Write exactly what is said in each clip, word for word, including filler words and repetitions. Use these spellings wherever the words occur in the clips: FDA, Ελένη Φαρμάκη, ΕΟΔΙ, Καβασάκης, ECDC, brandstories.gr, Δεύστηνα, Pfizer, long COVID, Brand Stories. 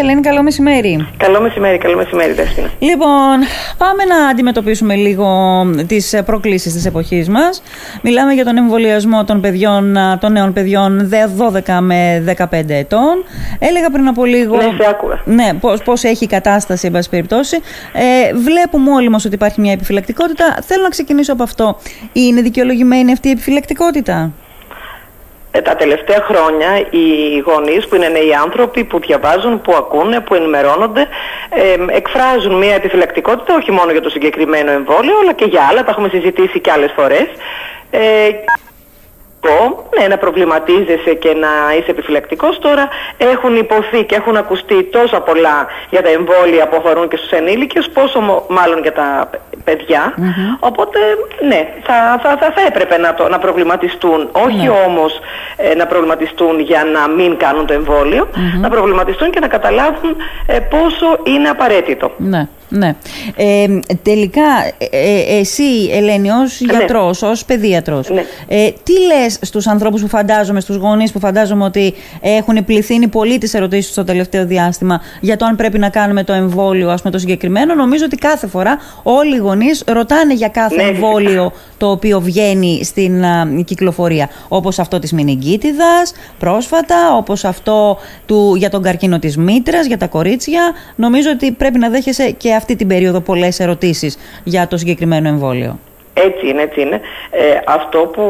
Ελένη, καλό μεσημέρι. Καλό μεσημέρι, καλό μεσημέρι, Δεύστηνα. Λοιπόν, πάμε να αντιμετωπίσουμε λίγο τις προκλήσεις της εποχής μας. Μιλάμε για τον εμβολιασμό των, παιδιών, των νέων παιδιών δώδεκα με δεκαπέντε ετών. Έλεγα πριν από λίγο. Ναι, σε άκουγα. Ναι, πώς, πώς έχει η κατάσταση, εν πάση περιπτώσει. Ε, βλέπουμε όλοι μας ότι υπάρχει μια επιφυλακτικότητα. Θέλω να ξεκινήσω από αυτό. Είναι δικαιολογημένη αυτή η επιφυλακτικότητα? Τα τελευταία χρόνια οι γονείς που είναι νέοι άνθρωποι, που διαβάζουν, που ακούνε, που ενημερώνονται, ε, εκφράζουν μια επιφυλακτικότητα όχι μόνο για το συγκεκριμένο εμβόλιο, αλλά και για άλλα, τα έχουμε συζητήσει και άλλες φορές. Ε, Ναι, να προβληματίζεσαι και να είσαι επιφυλακτικός. Τώρα έχουν υποθεί και έχουν ακουστεί τόσα πολλά για τα εμβόλια που αφορούν και στους ενήλικες, πόσο μάλλον για τα παιδιά. Mm-hmm. Οπότε ναι, θα, θα, θα, θα έπρεπε να, το, να προβληματιστούν. Όχι mm-hmm. όμως ε, να προβληματιστούν για να μην κάνουν το εμβόλιο, mm-hmm. να προβληματιστούν και να καταλάβουν ε, πόσο είναι απαραίτητο. Ναι. Ναι. Ε, τελικά ε, εσύ, Ελένη, ως γιατρός, ναι. ως παιδίατρος, ναι. ε, τι λες στους ανθρώπους που φαντάζομαι, στους γονείς που φαντάζομαι ότι έχουν πληθύνει πολύ τις ερωτήσεις στο τελευταίο διάστημα για το αν πρέπει να κάνουμε το εμβόλιο, ας πούμε, το συγκεκριμένο? Νομίζω ότι κάθε φορά όλοι οι γονείς ρωτάνε για κάθε ναι. εμβόλιο το οποίο βγαίνει στην α, κυκλοφορία, όπως αυτό της μηνυγκίτιδας πρόσφατα, όπως αυτό του, για τον καρκίνο της μήτρας, για τα κορίτσια. Νομίζω ότι πρέπει να δέχεσαι και αυτή την περίοδο πολλές ερωτήσεις για το συγκεκριμένο εμβόλιο. Έτσι είναι, έτσι είναι. Ε, αυτό που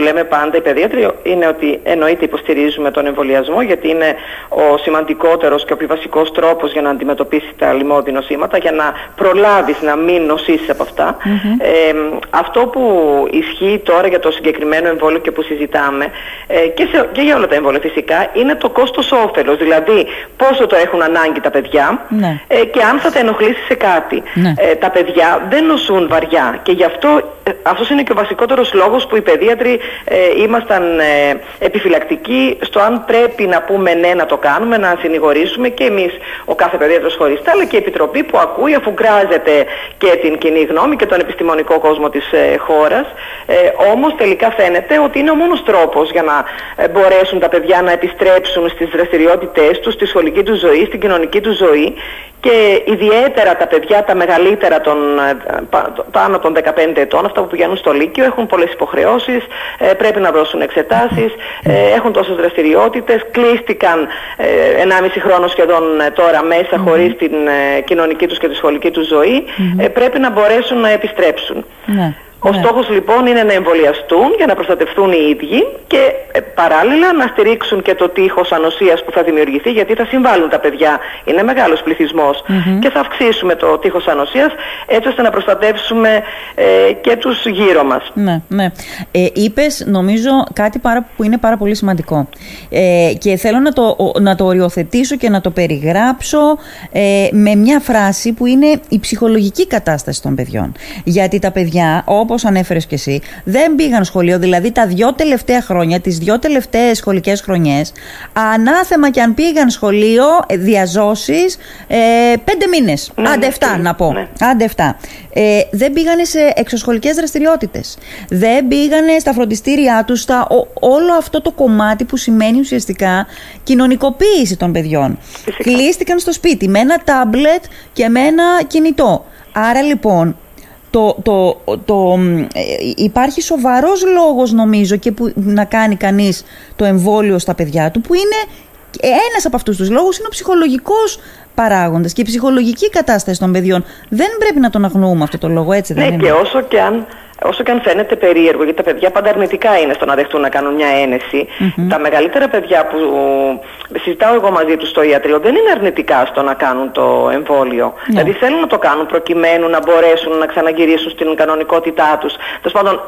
λέμε πάντα οι παιδίατροι είναι ότι εννοείται υποστηρίζουμε τον εμβολιασμό, γιατί είναι ο σημαντικότερος και ο πιο βασικός τρόπος για να αντιμετωπίσεις τα λοιμώδη νοσήματα, για να προλάβεις να μην νοσήσεις από αυτά. Mm-hmm. Ε, αυτό που ισχύει τώρα για το συγκεκριμένο εμβόλιο και που συζητάμε ε, και, σε, και για όλα τα εμβόλια φυσικά, είναι το κόστος-όφελος, δηλαδή πόσο το έχουν ανάγκη τα παιδιά mm-hmm. ε, και αν θα τα ενοχλήσει σε κάτι. Mm-hmm. Ε, τα παιδιά δεν νοσούν βαριά και γι' αυτό Αυτό αυτός είναι και ο βασικότερος λόγος που οι παιδίατροι ε, ήμασταν ε, επιφυλακτικοί στο αν πρέπει να πούμε ναι, να το κάνουμε, να συνηγορήσουμε και εμείς, ο κάθε παιδίατρος χωριστά, αλλά και η Επιτροπή που ακούει, αφού γκράζεται και την κοινή γνώμη και τον επιστημονικό κόσμο της ε, χώρας. Ε, όμως τελικά φαίνεται ότι είναι ο μόνος τρόπος για να ε, μπορέσουν τα παιδιά να επιστρέψουν στις δραστηριότητές τους, στη σχολική τους ζωή, στην κοινωνική τους ζωή, και ιδιαίτερα τα παιδιά τα μεγαλύτερα, των, πάνω των δεκαπέντε ετών, αυτά που πηγαίνουν στο Λύκειο, έχουν πολλές υποχρεώσεις, πρέπει να δώσουν εξετάσεις, έχουν τόσες δραστηριότητες, κλείστηκαν ενάμιση χρόνο σχεδόν τώρα μέσα mm-hmm. χωρίς την κοινωνική τους και τη σχολική τους ζωή, mm-hmm. πρέπει να μπορέσουν να επιστρέψουν. Mm-hmm. Ο ναι. στόχος λοιπόν είναι να εμβολιαστούν για να προστατευτούν οι ίδιοι και ε, παράλληλα να στηρίξουν και το τείχος ανοσίας που θα δημιουργηθεί, γιατί θα συμβάλλουν τα παιδιά, είναι μεγάλος πληθυσμός mm-hmm. και θα αυξήσουμε το τείχος ανοσίας έτσι ώστε να προστατεύσουμε ε, και τους γύρω μας. Ναι, ναι. Ε, είπες νομίζω κάτι πάρα, που είναι πάρα πολύ σημαντικό ε, και θέλω να το, να το οριοθετήσω και να το περιγράψω ε, με μια φράση που είναι η ψυχολογική κατάσταση των παιδιών, γιατί τα παιδιά, όπως ανέφερες και εσύ, δεν πήγαν σχολείο, δηλαδή τα δυο τελευταία χρόνια, τις δυο τελευταίες σχολικές χρονιές, ανάθεμα και αν πήγαν σχολείο, διαζώσεις, ε, πέντε μήνες, ναι, άντε εφτά ναι. να πω, ναι. άντε εφτά. Ε, δεν πήγανε σε εξωσχολικές δραστηριότητες, δεν πήγανε στα φροντιστήριά τους, στα, ο, όλο αυτό το κομμάτι που σημαίνει ουσιαστικά κοινωνικοποίηση των παιδιών. Φυσικά. Κλείστηκαν στο σπίτι με ένα τάμπλετ και με ένα κινητό. Άρα λοιπόν, Το, το, το, υπάρχει σοβαρός λόγος νομίζω και που να κάνει κανείς το εμβόλιο στα παιδιά του, που είναι ένας από αυτούς τους λόγους, είναι ο ψυχολογικός παράγοντας και η ψυχολογική κατάσταση των παιδιών. Δεν πρέπει να τον αγνοούμε αυτό το λόγο, έτσι δεν ναι, είναι? Και όσο και αν Όσο και αν φαίνεται περίεργο, γιατί τα παιδιά πάντα αρνητικά είναι στο να δεχτούν να κάνουν μια ένεση, mm-hmm. τα μεγαλύτερα παιδιά που συζητάω εγώ μαζί τους στο ιατρείο δεν είναι αρνητικά στο να κάνουν το εμβόλιο. Yeah. Δηλαδή θέλουν να το κάνουν προκειμένου να μπορέσουν να ξαναγυρίσουν στην κανονικότητά τους. Τέλος πάντων,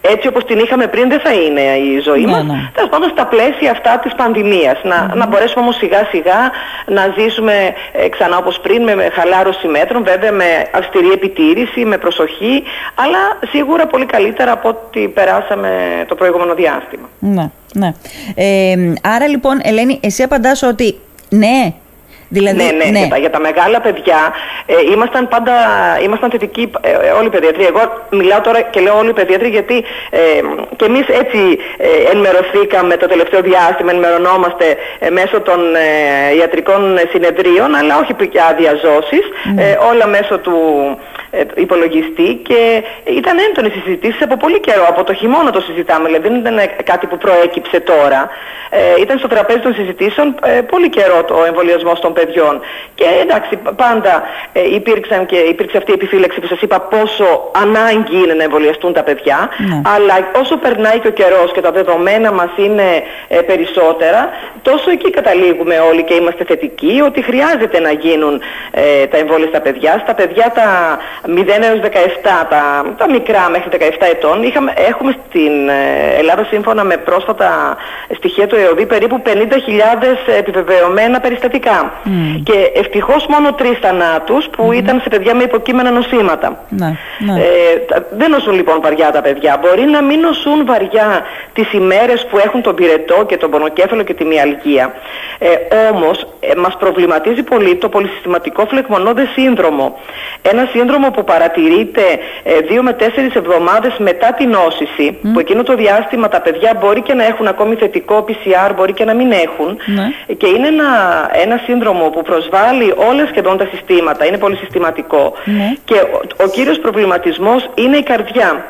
έτσι όπως την είχαμε πριν δεν θα είναι η ζωή yeah, μας. Yeah. Τέλος πάντων, στα πλαίσια αυτά της πανδημίας. Να, mm-hmm. να μπορέσουμε όμως σιγά σιγά να ζήσουμε ε, ξανά όπως πριν, με, με χαλάρωση μέτρων, βέβαια με αυστηρή επιτήρηση, με προσοχή, αλλά σίγουρα πολύ καλύτερα από ό,τι περάσαμε το προηγούμενο διάστημα. Ναι, ναι. Ε, άρα λοιπόν, Ελένη, εσύ απαντάς ότι ναι, Δηλαδή, ναι, ναι, ναι. Για, τα, για τα μεγάλα παιδιά ε, ήμασταν πάντα, ήμασταν θετικοί ε, όλοι οι παιδιατροί. Εγώ μιλάω τώρα και λέω όλοι οι παιδιατροί, γιατί ε, και εμείς έτσι ε, ενημερωθήκαμε το τελευταίο διάστημα, ενημερωνόμαστε ε, μέσω των ε, ιατρικών συνεδρίων, αλλά όχι για διαζώσεις, mm. ε, όλα μέσω του ε, υπολογιστή, και ήταν έντονες συζητήσεις από πολύ καιρό, από το χειμώνα το συζητάμε, δηλαδή δεν ήταν κάτι που προέκυψε τώρα. Ε, ήταν στο τραπέζι των συζητήσεων ε, πολύ καιρό το εμβολιασμό των παιδιών. Και εντάξει, πάντα ε, υπήρξαν και υπήρξε αυτή η επιφύλαξη που σας είπα, πόσο ανάγκη είναι να εμβολιαστούν τα παιδιά, ναι. αλλά όσο περνάει και ο καιρός και τα δεδομένα μας είναι ε, περισσότερα, τόσο εκεί καταλήγουμε όλοι και είμαστε θετικοί, ότι χρειάζεται να γίνουν ε, τα εμβόλια στα παιδιά. Στα παιδιά τα μηδέν έως δεκαεπτά, τα, τα μικρά μέχρι δεκαεπτά ετών, είχαμε, έχουμε στην Ελλάδα, σύμφωνα με πρόσφατα στοιχεία του ΕΟΔΙ, περίπου πενήντα χιλιάδες επιβεβαιωμένα περιστατικά. Mm. Και ευτυχώς μόνο τρεις θανάτους που mm. ήταν σε παιδιά με υποκείμενα νοσήματα. Ναι, ναι. Ε, δεν νοσούν λοιπόν βαριά τα παιδιά. Μπορεί να μην νοσούν βαριά τις ημέρες που έχουν τον πυρετό και τον πονοκέφαλο και τη μυαλγία. Ε, όμως ε, μας προβληματίζει πολύ το πολυσυστηματικό φλεγμονώδες σύνδρομο. Ένα σύνδρομο που παρατηρείται ε, δύο με τέσσερις εβδομάδες μετά την νόσηση, mm. που εκείνο το διάστημα τα παιδιά μπορεί και να έχουν ακόμη θετικό πι σι αρ, μπορεί και να μην έχουν. Ναι. Και είναι ένα, ένα σύνδρομο που προσβάλλει όλα σχεδόν τα συστήματα, είναι πολυσυστηματικό. Ναι. Και ο, ο κύριος προβληματισμός είναι η καρδιά,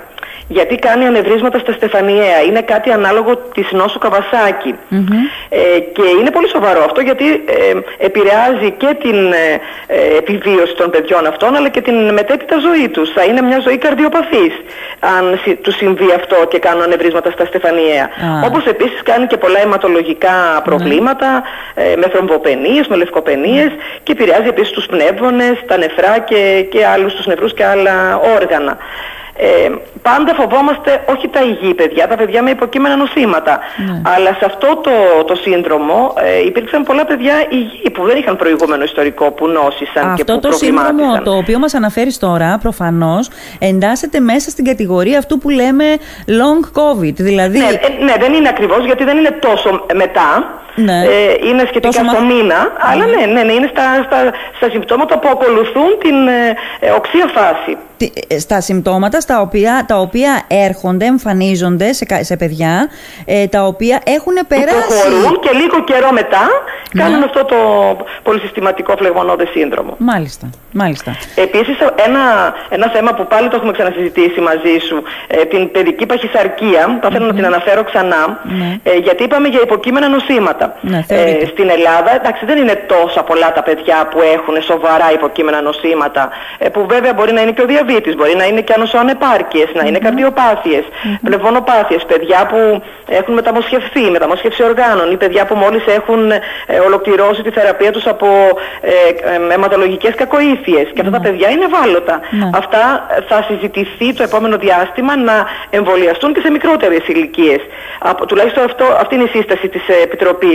γιατί κάνει ανεβρίσματα στα στεφανιαία, είναι κάτι ανάλογο της νόσου Καβασάκη. Mm-hmm. Ε, και είναι πολύ σοβαρό αυτό, γιατί ε, επηρεάζει και την ε, επιβίωση των παιδιών αυτών, αλλά και την μετέπειτα ζωή τους. Θα είναι μια ζωή καρδιοπαθής, αν συ, τους συμβεί αυτό και κάνουν ανεβρίσματα στα στεφανιαία. Ah. Όπως επίσης κάνει και πολλά αιματολογικά προβλήματα, mm-hmm. ε, με θρομβοπενίες, με λευκοπενίες, mm-hmm. και επηρεάζει επίσης τους πνεύμονες, τα νεφρά και, και άλλους, τους νεφρούς και άλλα όργανα. Ε, πάντα φοβόμαστε όχι τα υγιή παιδιά, τα παιδιά με υποκείμενα νοσήματα. Ναι. Αλλά σε αυτό το, το σύνδρομο ε, υπήρξαν πολλά παιδιά υγιή που δεν είχαν προηγούμενο ιστορικό, που νόσησαν αυτό και που προβλημάτισαν. Αυτό το σύνδρομο το οποίο μας αναφέρεις τώρα, προφανώς, εντάσσεται μέσα στην κατηγορία αυτού που λέμε long COVID. Δηλαδή... Ναι, ε, ναι, δεν είναι ακριβώς, γιατί δεν είναι τόσο μετά. Ναι. Ε, είναι σχετικά στο μαθ... μήνα, mm. αλλά ναι, ναι, ναι, είναι στα, στα, στα συμπτώματα που ακολουθούν την ε, ε, οξία φάση. Στα συμπτώματα στα οποία, τα οποία έρχονται, εμφανίζονται σε, σε παιδιά, ε, τα οποία έχουν περάσει. Υποχωρούν και λίγο καιρό μετά κάνουν, ναι. αυτό το πολυσυστηματικό φλεγμονώδες σύνδρομο. Μάλιστα, μάλιστα. Επίσης ένα, ένα θέμα που πάλι το έχουμε ξανασυζητήσει μαζί σου, ε, την παιδική παχυσαρκία, θα θέλω mm-hmm. να την αναφέρω ξανά, mm-hmm. ε, γιατί είπαμε για υποκείμενα νοσήματα. Ναι, ε, στην Ελλάδα, εντάξει, δεν είναι τόσα πολλά τα παιδιά που έχουν σοβαρά υποκείμενα νοσήματα, ε, που βέβαια μπορεί να είναι και ο διαβήτης, μπορεί να είναι και ανοσοανεπάρκειες, να είναι mm-hmm. καρδιοπάθειες, mm-hmm. πνευμονοπάθειες, παιδιά που έχουν μεταμοσχευθεί, μεταμοσχεύση οργάνων, ή παιδιά που μόλις έχουν ε, ολοκληρώσει τη θεραπεία τους από ε, ε, αιματολογικές κακοήθειες. Mm-hmm. Και αυτά τα παιδιά είναι ευάλωτα. Mm-hmm. Αυτά θα συζητηθεί το επόμενο διάστημα, να εμβολιαστούν και σε μικρότερες ηλικίες. Από, τουλάχιστον αυτό, αυτή είναι η σύσταση της Επιτροπής.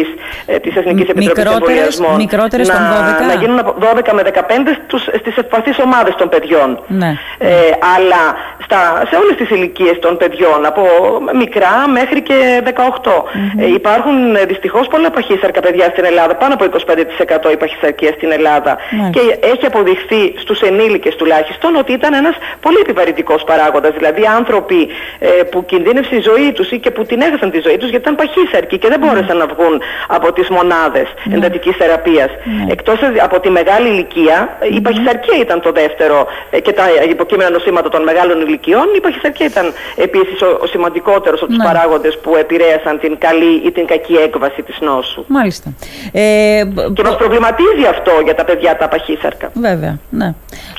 Της Εθνικής Επιτροπής Εμβολιασμών, μικρότερες των δώδεκα. Να γίνουν από δώδεκα με δεκαπέντε στους, στις ευπαθείς ομάδες των παιδιών. Ναι. Ε, αλλά στα, σε όλες τις ηλικίες των παιδιών, από μικρά μέχρι και δεκαοκτώ. Mm-hmm. Ε, υπάρχουν δυστυχώς πολλά παχύσαρκα παιδιά στην Ελλάδα, πάνω από είκοσι πέντε τοις εκατό η παχυσαρκία στην Ελλάδα. Ναι. Και έχει αποδειχθεί στους ενήλικες τουλάχιστον ότι ήταν ένας πολύ επιβαρυντικός παράγοντας. Δηλαδή άνθρωποι ε, που κινδύνευσε η ζωή τους ή και που την έχασαν τη ζωή τους γιατί ήταν παχύσαρκοι και δεν μπόρεσαν mm-hmm. να βγουν από τις μονάδες ναι. εντατικής θεραπείας. Ναι. Εκτός από τη μεγάλη ηλικία, ναι. η παχυσαρκία ήταν το δεύτερο, και τα υποκείμενα νοσήματα των μεγάλων ηλικιών, η παχυσαρκία ήταν επίσης ο, ο σημαντικότερος από τους ναι. παράγοντες που επηρέασαν την καλή ή την κακή έκβαση της νόσου. Μάλιστα. Ε, και μας προβληματίζει αυτό για τα παιδιά τα παχύσαρκα. Βέβαια, ναι.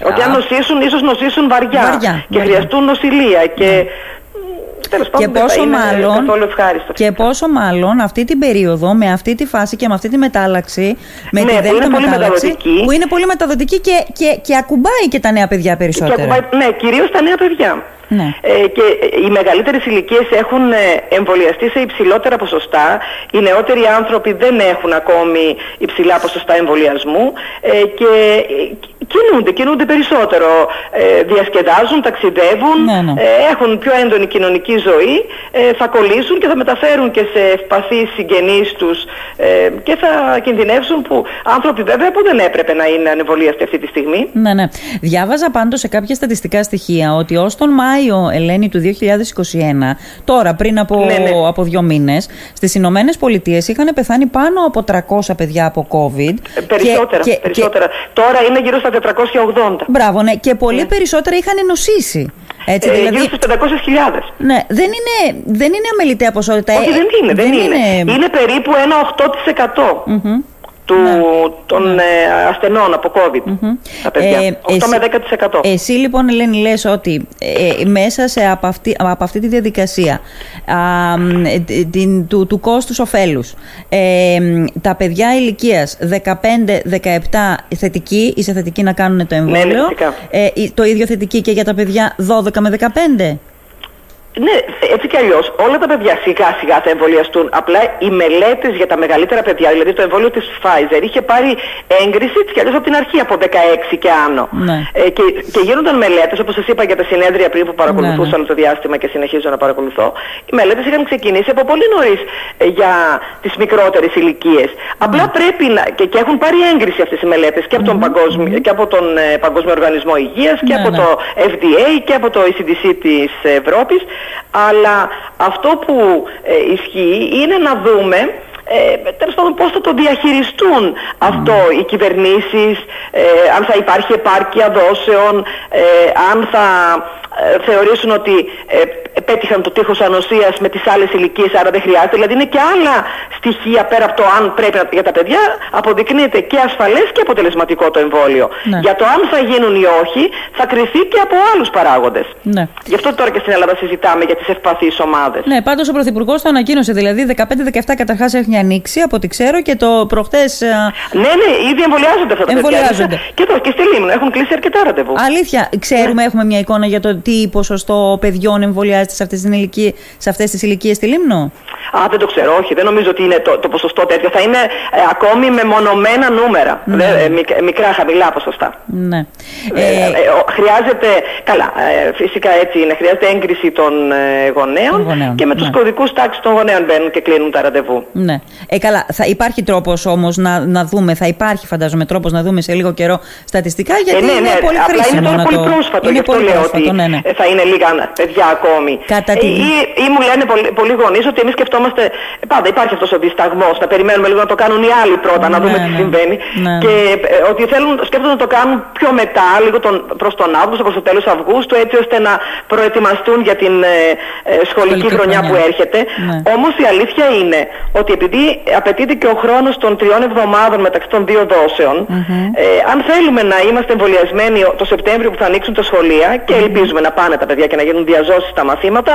Ότι Α. αν νοσήσουν, ίσως νοσήσουν βαριά, βαριά και βαριά. χρειαστούν νοσηλεία και... Ναι. Και πόσο, μάλλον, και πόσο μάλλον αυτή την περίοδο, με αυτή τη φάση και με αυτή τη μετάλλαξη, με ναι, τη δέλτα μετάλλαξη, που είναι πολύ μεταδοτική και, και, και ακουμπάει και τα νέα παιδιά περισσότερο. Και ακουμπάει, ναι, κυρίως τα νέα παιδιά. Ναι. Ε, και οι μεγαλύτερες ηλικίες έχουν εμβολιαστεί σε υψηλότερα ποσοστά, οι νεότεροι άνθρωποι δεν έχουν ακόμη υψηλά ποσοστά εμβολιασμού ε, και κινούνται, κινούνται περισσότερο, ε, διασκεδάζουν, ταξιδεύουν, ναι, ναι. Ε, έχουν πιο έντονη κοινωνική ζωή, ε, θα κολλήσουν και θα μεταφέρουν και σε ευπαθείς συγγενείς τους ε, και θα κινδυνεύσουν, που άνθρωποι βέβαια που δεν έπρεπε να είναι ανεμβολιαστοί αυτή τη στιγμή. Ναι, ναι. Διάβαζα πάντως σε κάποια στατιστικά στοιχεία ότι ως τον Μάιο, Ελένη, του δύο χιλιάδες είκοσι ένα, τώρα πριν από, ναι, ναι. από δύο μήνες, στις Ηνωμένες Πολιτείες είχαν πεθάνει πάνω από τριακόσια παιδιά από COVID. Περισσότερα. Και, και, περισσότερα. Και... Τώρα είναι γύρω στα τετρακόσια ογδόντα. Μπράβο, ναι. Και πολύ ναι. περισσότερα είχαν νοσήσει. Έτσι, ε, δηλαδή... Γύρω στις πεντακόσιες χιλιάδες. Ναι, δεν είναι, δεν είναι αμεληταία ποσότητα. Όχι, δεν είναι. Δεν δεν είναι. είναι. είναι περίπου ένα οκτώ τοις εκατό. Mm-hmm. Του, ναι. των ναι. Ε, ασθενών από COVID, mm-hmm. τα παιδιά, ε, οκτώ με δέκα τοις εκατό. Εσύ λοιπόν, Ελένη, λες ότι ε, μέσα σε, από, αυτή, από αυτή τη διαδικασία α, την, του, του κόστους ωφέλους, ε, τα παιδιά ηλικίας δεκαπέντε δεκαεπτά θετικοί, είσαι θετικοί να κάνουν το εμβόλιο, ναι, ε, το ίδιο θετικοί και για τα παιδιά δώδεκα με δεκαπέντε. Ναι, έτσι κι αλλιώς όλα τα παιδιά σιγά σιγά θα εμβολιαστούν. Απλά οι μελέτες για τα μεγαλύτερα παιδιά, δηλαδή το εμβόλιο της Pfizer, είχε πάρει έγκριση έτσι κι αλλιώς από την αρχή, από δεκαέξι και άνω. Ναι. Ε, και, και γίνονταν μελέτες, όπως σας είπα για τα συνέδρια πριν που παρακολουθούσα ναι, ναι. το διάστημα και συνεχίζω να παρακολουθώ. Οι μελέτες είχαν ξεκινήσει από πολύ νωρίς ε, για τις μικρότερες ηλικίες. Απλά ναι. πρέπει να. Και, και έχουν πάρει έγκριση αυτές οι μελέτες και από τον, ναι. παγκόσμιο, και από τον ε, Παγκόσμιο Οργανισμό Υγείας και ναι, από ναι. το εφ ντι έι και από το ι σι ντι σι της Ευρώπης. Αλλά αυτό που ε, ισχύει είναι να δούμε ε, τέλος πάντων πώς θα το διαχειριστούν mm. αυτό οι κυβερνήσεις, ε, αν θα υπάρχει επάρκεια δόσεων, ε, αν θα ε, θεωρήσουν ότι ε, πέτυχαν το τείχος ανοσίας με τις άλλες ηλικίες, άρα δεν χρειάζεται. Δηλαδή είναι και άλλα στοιχεία πέρα από το αν πρέπει να, για τα παιδιά αποδεικνύεται και ασφαλές και αποτελεσματικό το εμβόλιο. Ναι. Για το αν θα γίνουν ή όχι θα κριθεί και από άλλους παράγοντες. Ναι. Γι' αυτό τώρα και στην Ελλάδα συζητάμε για τις ευπαθείς ομάδες. Ναι, πάντως ο Πρωθυπουργός το ανακοίνωσε. Δηλαδή δεκαπέντε δεκαεπτά καταρχάς έχουν ανοίξει, από ό,τι ξέρω, και το προχτές. Ναι, ναι, ήδη εμβολιάζονται αυτά τα εμβολιάζονται. παιδιά. Και τώρα και στη Λίμνο έχουν κλείσει αρκετά ραντεβού. Αλήθεια, ξέρουμε, ναι. έχουμε μια εικόνα για το τι ποσοστό παιδιών εμβολιάζεται σε αυτές, ηλικίες, σε αυτές τις ηλικίες στη Λίμνο? Α, δεν το ξέρω, όχι. Δεν νομίζω ότι είναι το, το ποσοστό τέτοιο. Θα είναι ε, ακόμη μεμονωμένα νούμερα. Ναι. Δε, ε, μικ, μικρά, χαμηλά ποσοστά. Ναι. Ε, ε, ε, χρειάζεται, καλά, ε, φυσικά έτσι είναι, χρειάζεται έγκριση των ε, γονέων, γονέων και με τους ναι. κωδικούς τάξης των γονέων μπαίνουν και κλείνουν τα ραντεβού. Ναι. Ε, καλά, θα υπάρχει τρόπος όμως να, να δούμε, θα υπάρχει φαντάζομαι τρόπος να δούμε σε λίγο καιρό στατιστικά, γιατί ε, ναι, ναι, είναι ναι, πολύ απλά χρήσιμο. Είναι τώρα πολύ πρόσφατο, γι' αυτό λέω ότι ναι, ναι. θα είναι λίγα παιδιά ακόμη. Κατά τη... ή, ή μου λένε πολλοί, πολλοί γονείς ότι εμείς σκεφτόμαστε, πάντα υπάρχει αυτός ο δισταγμός, να περιμένουμε λίγο να το κάνουν οι άλλοι πρώτα, να ναι, δούμε ναι, τι συμβαίνει. Ναι. Και ε, ότι θέλουν, σκέφτονται να το κάνουν πιο μετά, λίγο τον, προς τον Αύγουστο, προς το τέλος Αυγούστου, έτσι ώστε να προετοιμαστούν για την ε, ε, σχολική Πολική χρονιά που έρχεται. Ναι. Όμως η αλήθεια είναι ότι επειδή απαιτείται και ο χρόνος των τριών εβδομάδων μεταξύ των δύο δόσεων, mm-hmm. ε, αν θέλουμε να είμαστε εμβολιασμένοι το Σεπτέμβριο που θα ανοίξουν τα σχολεία, και mm-hmm. ελπίζουμε να πάνε τα παιδιά και να γίνουν διαζώσεις τα μαθήματα,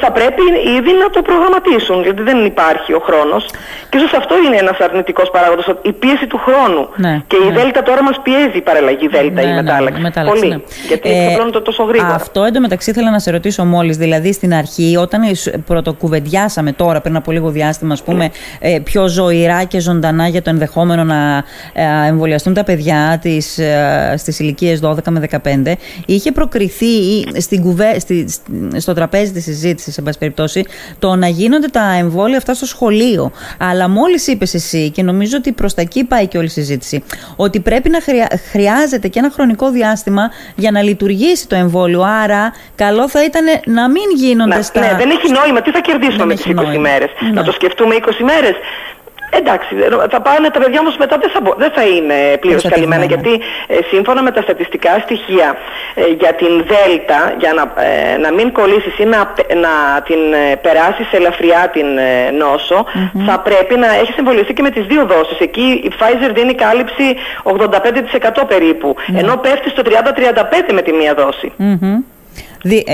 θα πρέπει ήδη να το προγραμματίσουν, γιατί δεν υπάρχει ο χρόνος. Και ίσως αυτό είναι ένας αρνητικός παράγοντας, η πίεση του χρόνου. Ναι, και ναι. η Δέλτα τώρα μας πιέζει, η παραλλαγή Δέλτα, ναι, η μετάλλαξη. Ναι, μετάλλαξη πολύ. Ναι. Γιατί ε, εξαπλώνεται τόσο γρήγορα. Αυτό εντωμεταξύ ήθελα να σε ρωτήσω μόλις. Δηλαδή στην αρχή, όταν πρωτοκουβεντιάσαμε τώρα, πριν από λίγο διάστημα, ας πούμε, ναι. πιο ζωηρά και ζωντανά για το ενδεχόμενο να εμβολιαστούν τα παιδιά στις ηλικίες δώδεκα με δεκαπέντε, είχε προκριθεί στην κουβέ, στη, στο τραπέζι της συζήτησης, εν πάση περιπτώσει, το να γίνονται τα εμβόλια αυτά στο σχολείο. Αλλά μόλις είπες εσύ, και νομίζω ότι προς τα εκεί πάει και όλη η συζήτηση, ότι πρέπει να χρεια... χρειάζεται και ένα χρονικό διάστημα για να λειτουργήσει το εμβόλιο. Άρα, καλό θα ήταν να μην γίνονται να, στα. Ναι, δεν έχει νόημα. Τι θα κερδίσουμε με τις είκοσι μέρες? Ναι. Να το σκεφτούμε είκοσι μέρες. Εντάξει, θα πάνε τα παιδιά όμως μετά, δεν θα, μπο, δεν θα είναι πλήρως καλυμμένα, γιατί ε, σύμφωνα με τα στατιστικά στοιχεία ε, για την Δέλτα, για να, ε, να μην κολλήσεις ή να, να την ε, περάσεις ελαφριά την ε, νόσο, mm-hmm. θα πρέπει να έχεις εμβολιαστεί και με τις δύο δόσεις. Εκεί η Pfizer δίνει κάλυψη ογδόντα πέντε τοις εκατό περίπου, mm-hmm. ενώ πέφτει στο τριάντα με τριάντα πέντε τοις εκατό με τη μία δόση. Mm-hmm.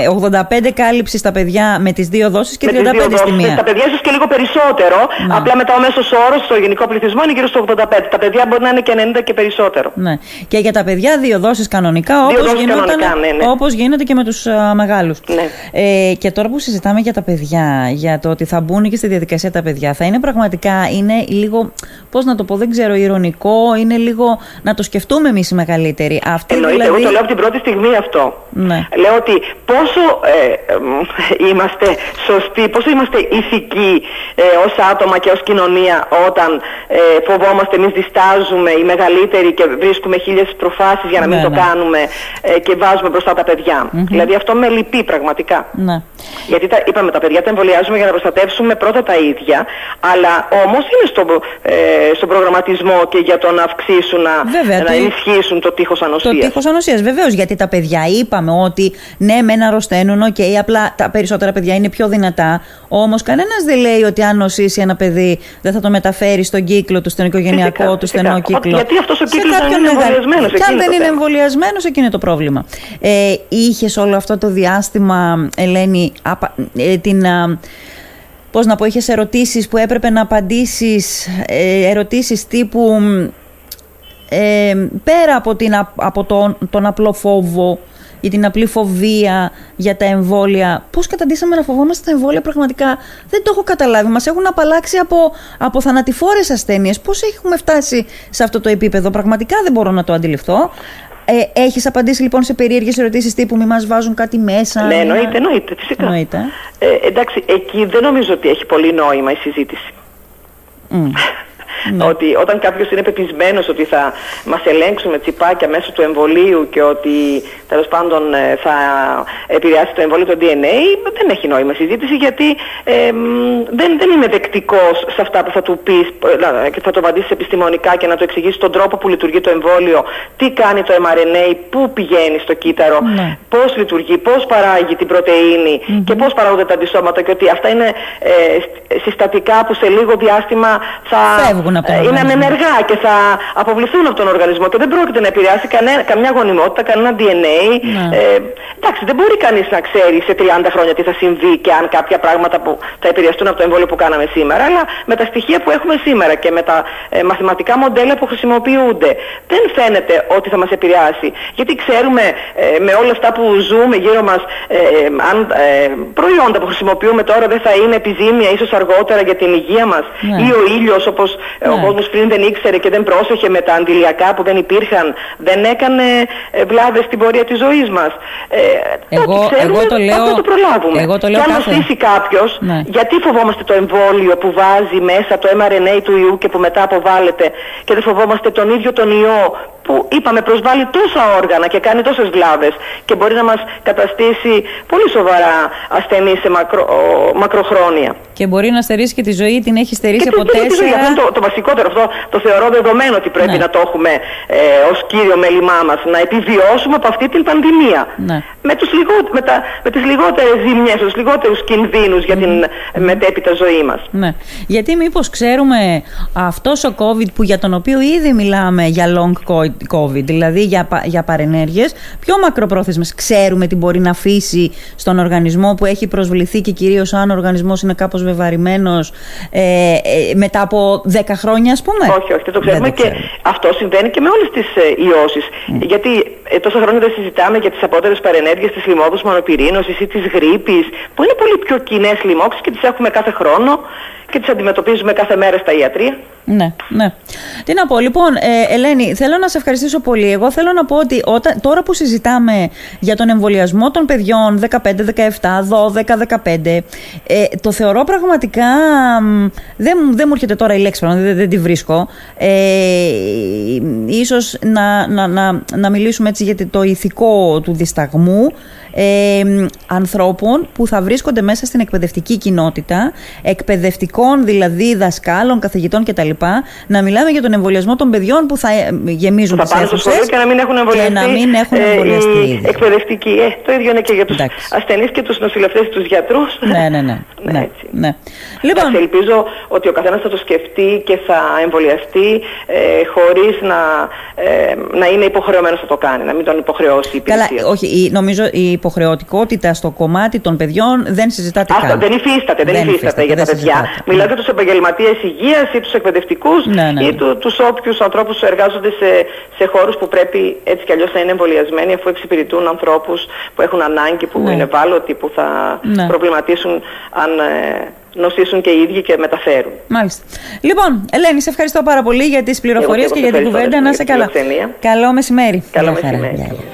ογδόντα πέντε κάλυψη στα παιδιά με τις δύο δόσεις και με τριάντα πέντε δύο δόσεις, στη μία. Τα παιδιά ίσως και λίγο περισσότερο. Ναι. Απλά μετά ο μέσος όρος στο γενικό πληθυσμό είναι γύρω στο ογδόντα πέντε. Τα παιδιά μπορεί να είναι και ενενήντα και περισσότερο. Ναι. Και για τα παιδιά δύο δόσεις κανονικά, όπως, δύο δόσεις γινόταν, κανονικά ναι, ναι. όπως γίνεται και με τους α, μεγάλους. Ναι. Ε, και τώρα που συζητάμε για τα παιδιά, για το ότι θα μπουν και στη διαδικασία τα παιδιά, θα είναι πραγματικά, είναι λίγο, πώς να το πω, δεν ξέρω, ηρωνικό, είναι λίγο να το σκεφτούμε εμείς οι μεγαλύτεροι. Αυτή, εννοείται, δηλαδή... εγώ το λέω από την πρώτη στιγμή αυτό. Ναι. Λέω ότι πόσο ε, ε, είμαστε σωστοί, πόσο είμαστε ηθικοί ε, ως άτομα και ως κοινωνία όταν ε, φοβόμαστε, εμείς διστάζουμε οι μεγαλύτεροι και βρίσκουμε χίλιες προφάσεις για να μην ναι, το ναι. κάνουμε ε, και βάζουμε μπροστά τα παιδιά. Mm-hmm. Δηλαδή αυτό με λυπεί πραγματικά. Ναι. Γιατί τα, είπαμε τα παιδιά τα εμβολιάζουμε για να προστατεύσουμε πρώτα τα ίδια, αλλά όμως είναι στο, ε, στον προγραμματισμό και για το να αυξήσουν, να, βέβαια, να ενισχύσουν το τείχος ανοσίας. Το τείχος ανοσίας, βεβαίως, γιατί τα παιδιά είπαμε ότι ναι, μεν αρρωσταίνουν, οκ, okay, απλά τα περισσότερα παιδιά είναι πιο δυνατά. Όμως κανένας δεν λέει ότι αν νοσήσει ένα παιδί δεν θα το μεταφέρει στον κύκλο του, στον οικογενειακό φυσικά, του στενό φυσικά. κύκλο. Γιατί αυτός ο κύκλος δεν είναι εμβολιασμένος. Και αν δεν είναι εμβολιασμένος, εκεί είναι το πρόβλημα. Ε, είχες όλο αυτό το διάστημα, Ελένη, απα, ε, την. Α, πώς να πω, είχες ερωτήσεις που έπρεπε να απαντήσεις, ε, ερωτήσεις τύπου. Ε, πέρα από, την, από τον, τον απλό φόβο ή την απλή φοβία για τα εμβόλια, πώς καταντήσαμε να φοβόμαστε τα εμβόλια πραγματικά, δεν το έχω καταλάβει. Μας έχουν απαλλάξει από, από θανατηφόρες ασθένειες. Πώς έχουμε φτάσει σε αυτό το επίπεδο, πραγματικά δεν μπορώ να το αντιληφθώ. Ε, έχεις απαντήσει λοιπόν σε περίεργες ερωτήσεις τύπου μη μας βάζουν κάτι μέσα. Ναι, εννοείται, εννοείται, φυσικά. Εννοείται. Ε, εντάξει, εκεί δεν νομίζω ότι έχει πολύ νόημα η συζήτηση. Mm. Ναι. Ότι όταν κάποιος είναι πεπισμένος ότι θα μας ελέγξουν με τσιπάκια μέσω του εμβολίου και ότι τέλος πάντων θα επηρεάσει το εμβόλιο το ντι εν έι, δεν έχει νόημα συζήτηση, γιατί ε, δεν, δεν είναι δεκτικός σε αυτά που θα του πεις και θα το απαντήσεις επιστημονικά και να του εξηγήσεις τον τρόπο που λειτουργεί το εμβόλιο, τι κάνει το εμ αρ εν έι, πού πηγαίνει στο κύτταρο, ναι. πώς λειτουργεί, πώς παράγει την πρωτεΐνη mm-hmm. και πώς παράγονται τα αντισώματα, και ότι αυτά είναι ε, συστατικά που σε λίγο διάστημα θα... Φεύγουν. Είναι ανενεργά και θα αποβληθούν από τον οργανισμό και δεν πρόκειται να επηρεάσει κανέ, καμιά γονιμότητα, κανένα ντι εν έι. Ναι. Ε, εντάξει, δεν μπορεί κανείς να ξέρει σε τριάντα χρόνια τι θα συμβεί και αν κάποια πράγματα που θα επηρεαστούν από το εμβόλιο που κάναμε σήμερα, αλλά με τα στοιχεία που έχουμε σήμερα και με τα ε, μαθηματικά μοντέλα που χρησιμοποιούνται, δεν φαίνεται ότι θα μας επηρεάσει. Γιατί ξέρουμε ε, με όλα αυτά που ζούμε γύρω μας, ε, ε, ε, προϊόντα που χρησιμοποιούμε τώρα δεν θα είναι επιζήμια ίσως αργότερα για την υγεία μας, ναι. ή ο ήλιος, όπως. Ναι. Ο κόσμος πριν δεν ήξερε και δεν πρόσεχε με τα αντιλιακά που δεν υπήρχαν, δεν έκανε βλάβες στην πορεία της ζωής μας. Ε, εγώ, ξέρουμε, εγώ το λέω. Αυτό το προλάβουμε. Εγώ το λέω. Και αν νοσήσει κάποιος, ναι. γιατί φοβόμαστε το εμβόλιο που βάζει μέσα το εμ αρ εν έι του ιού και που μετά αποβάλλεται, και δεν φοβόμαστε τον ίδιο τον ιό που είπαμε προσβάλλει τόσα όργανα και κάνει τόσες βλάβες και μπορεί να μας καταστήσει πολύ σοβαρά ασθενείς σε μακρο, μακροχρόνια. Και μπορεί να στερήσει και τη ζωή, την έχει στερήσει και από τέσσερα... Αυτό το, το βασικότερο, αυτό το θεωρώ δεδομένο ότι πρέπει ναι. να το έχουμε ε, ως κύριο μέλημά μας, να επιβιώσουμε από αυτή την πανδημία. Ναι. Με, τους λιγό, με, τα, με τις λιγότερες ζημιές, τους λιγότερους κινδύνους mm. για την mm. μετέπειτα ζωή μας. Ναι. Γιατί μήπως ξέρουμε αυτός ο COVID που, για τον οποίο ήδη μιλάμε για long COVID, COVID, δηλαδή για, για παρενέργειες πιο μακροπρόθεσμες, ξέρουμε τι μπορεί να αφήσει στον οργανισμό που έχει προσβληθεί, και κυρίως αν ο οργανισμός είναι κάπως βεβαρημένος ε, ε, μετά από δέκα χρόνια, ας πούμε. Όχι, όχι, δεν το ξέρουμε, δεν το ξέρουμε. Και αυτό συμβαίνει και με όλες τις ε, ιώσεις. Mm. Γιατί ε, τόσα χρόνια δεν συζητάμε για τις απότερες παρενέργειες της λοιμώδους μονοπυρήνωσης ή της γρίπης, που είναι πολύ πιο κοινές λοιμώξεις και τις έχουμε κάθε χρόνο και τις αντιμετωπίζουμε κάθε μέρα στα ιατρεία. Ναι, ναι. Τι να πω, λοιπόν, ε, Ελένη, θέλω να σε ευχαριστήσω πολύ. Εγώ θέλω να πω ότι όταν, τώρα που συζητάμε για τον εμβολιασμό των παιδιών δεκαπέντε, δεκαεπτά, δώδεκα, δεκαπέντε, ε, το θεωρώ πραγματικά. Δεν, δεν μου έρχεται τώρα η λέξη, δεν, δεν τη βρίσκω. Ε, ίσως να, να, να, να μιλήσουμε έτσι για το ηθικό του δισταγμού ε, ανθρώπων που θα βρίσκονται μέσα στην εκπαιδευτική κοινότητα, εκπαιδευτικό ειδικών, δηλαδή δασκάλων, καθηγητών κτλ. Να μιλάμε για τον εμβολιασμό των παιδιών που θα γεμίζουν τις αίθουσες και να μην έχουν εμβολιαστεί. Ε, οι εκπαιδευτικοί. Ε, το ίδιο είναι και για τους ασθενείς και τους νοσηλευτές, τους γιατρούς. Ναι, ναι, ναι. ναι, ναι. Λοιπόν, ελπίζω ότι ο καθένας θα το σκεφτεί και θα εμβολιαστεί ε, χωρίς να, ε, να είναι υποχρεωμένος να το κάνει, να μην τον υποχρεώσει η υπηρεσία. Καλά, όχι, η, νομίζω η υποχρεωτικότητα στο κομμάτι των παιδιών δεν συζητάται καν. Αυτό δεν υφίσταται, δεν, δεν υφίσταται, υφίσταται για τα παιδιά. Ναι. Μιλάω για τους επαγγελματίες υγείας ή τους εκπαιδευτικούς ναι, ναι. ή του, τους όποιους ανθρώπους εργάζονται σε, σε χώρους που πρέπει έτσι κι αλλιώς να είναι εμβολιασμένοι, αφού εξυπηρετούν ανθρώπους που έχουν ανάγκη, που ναι. είναι ευάλωτοι, που θα ναι. προβληματίσουν αν ε, νοσήσουν και οι ίδιοι και μεταφέρουν. Μάλιστα. Λοιπόν, Ελένη, σε ευχαριστώ πάρα πολύ για τις πληροφορίες και, και για την κουβέντα. Να είσαι καλά. Καλό μεσημέρι. Καλό μεσημέρι.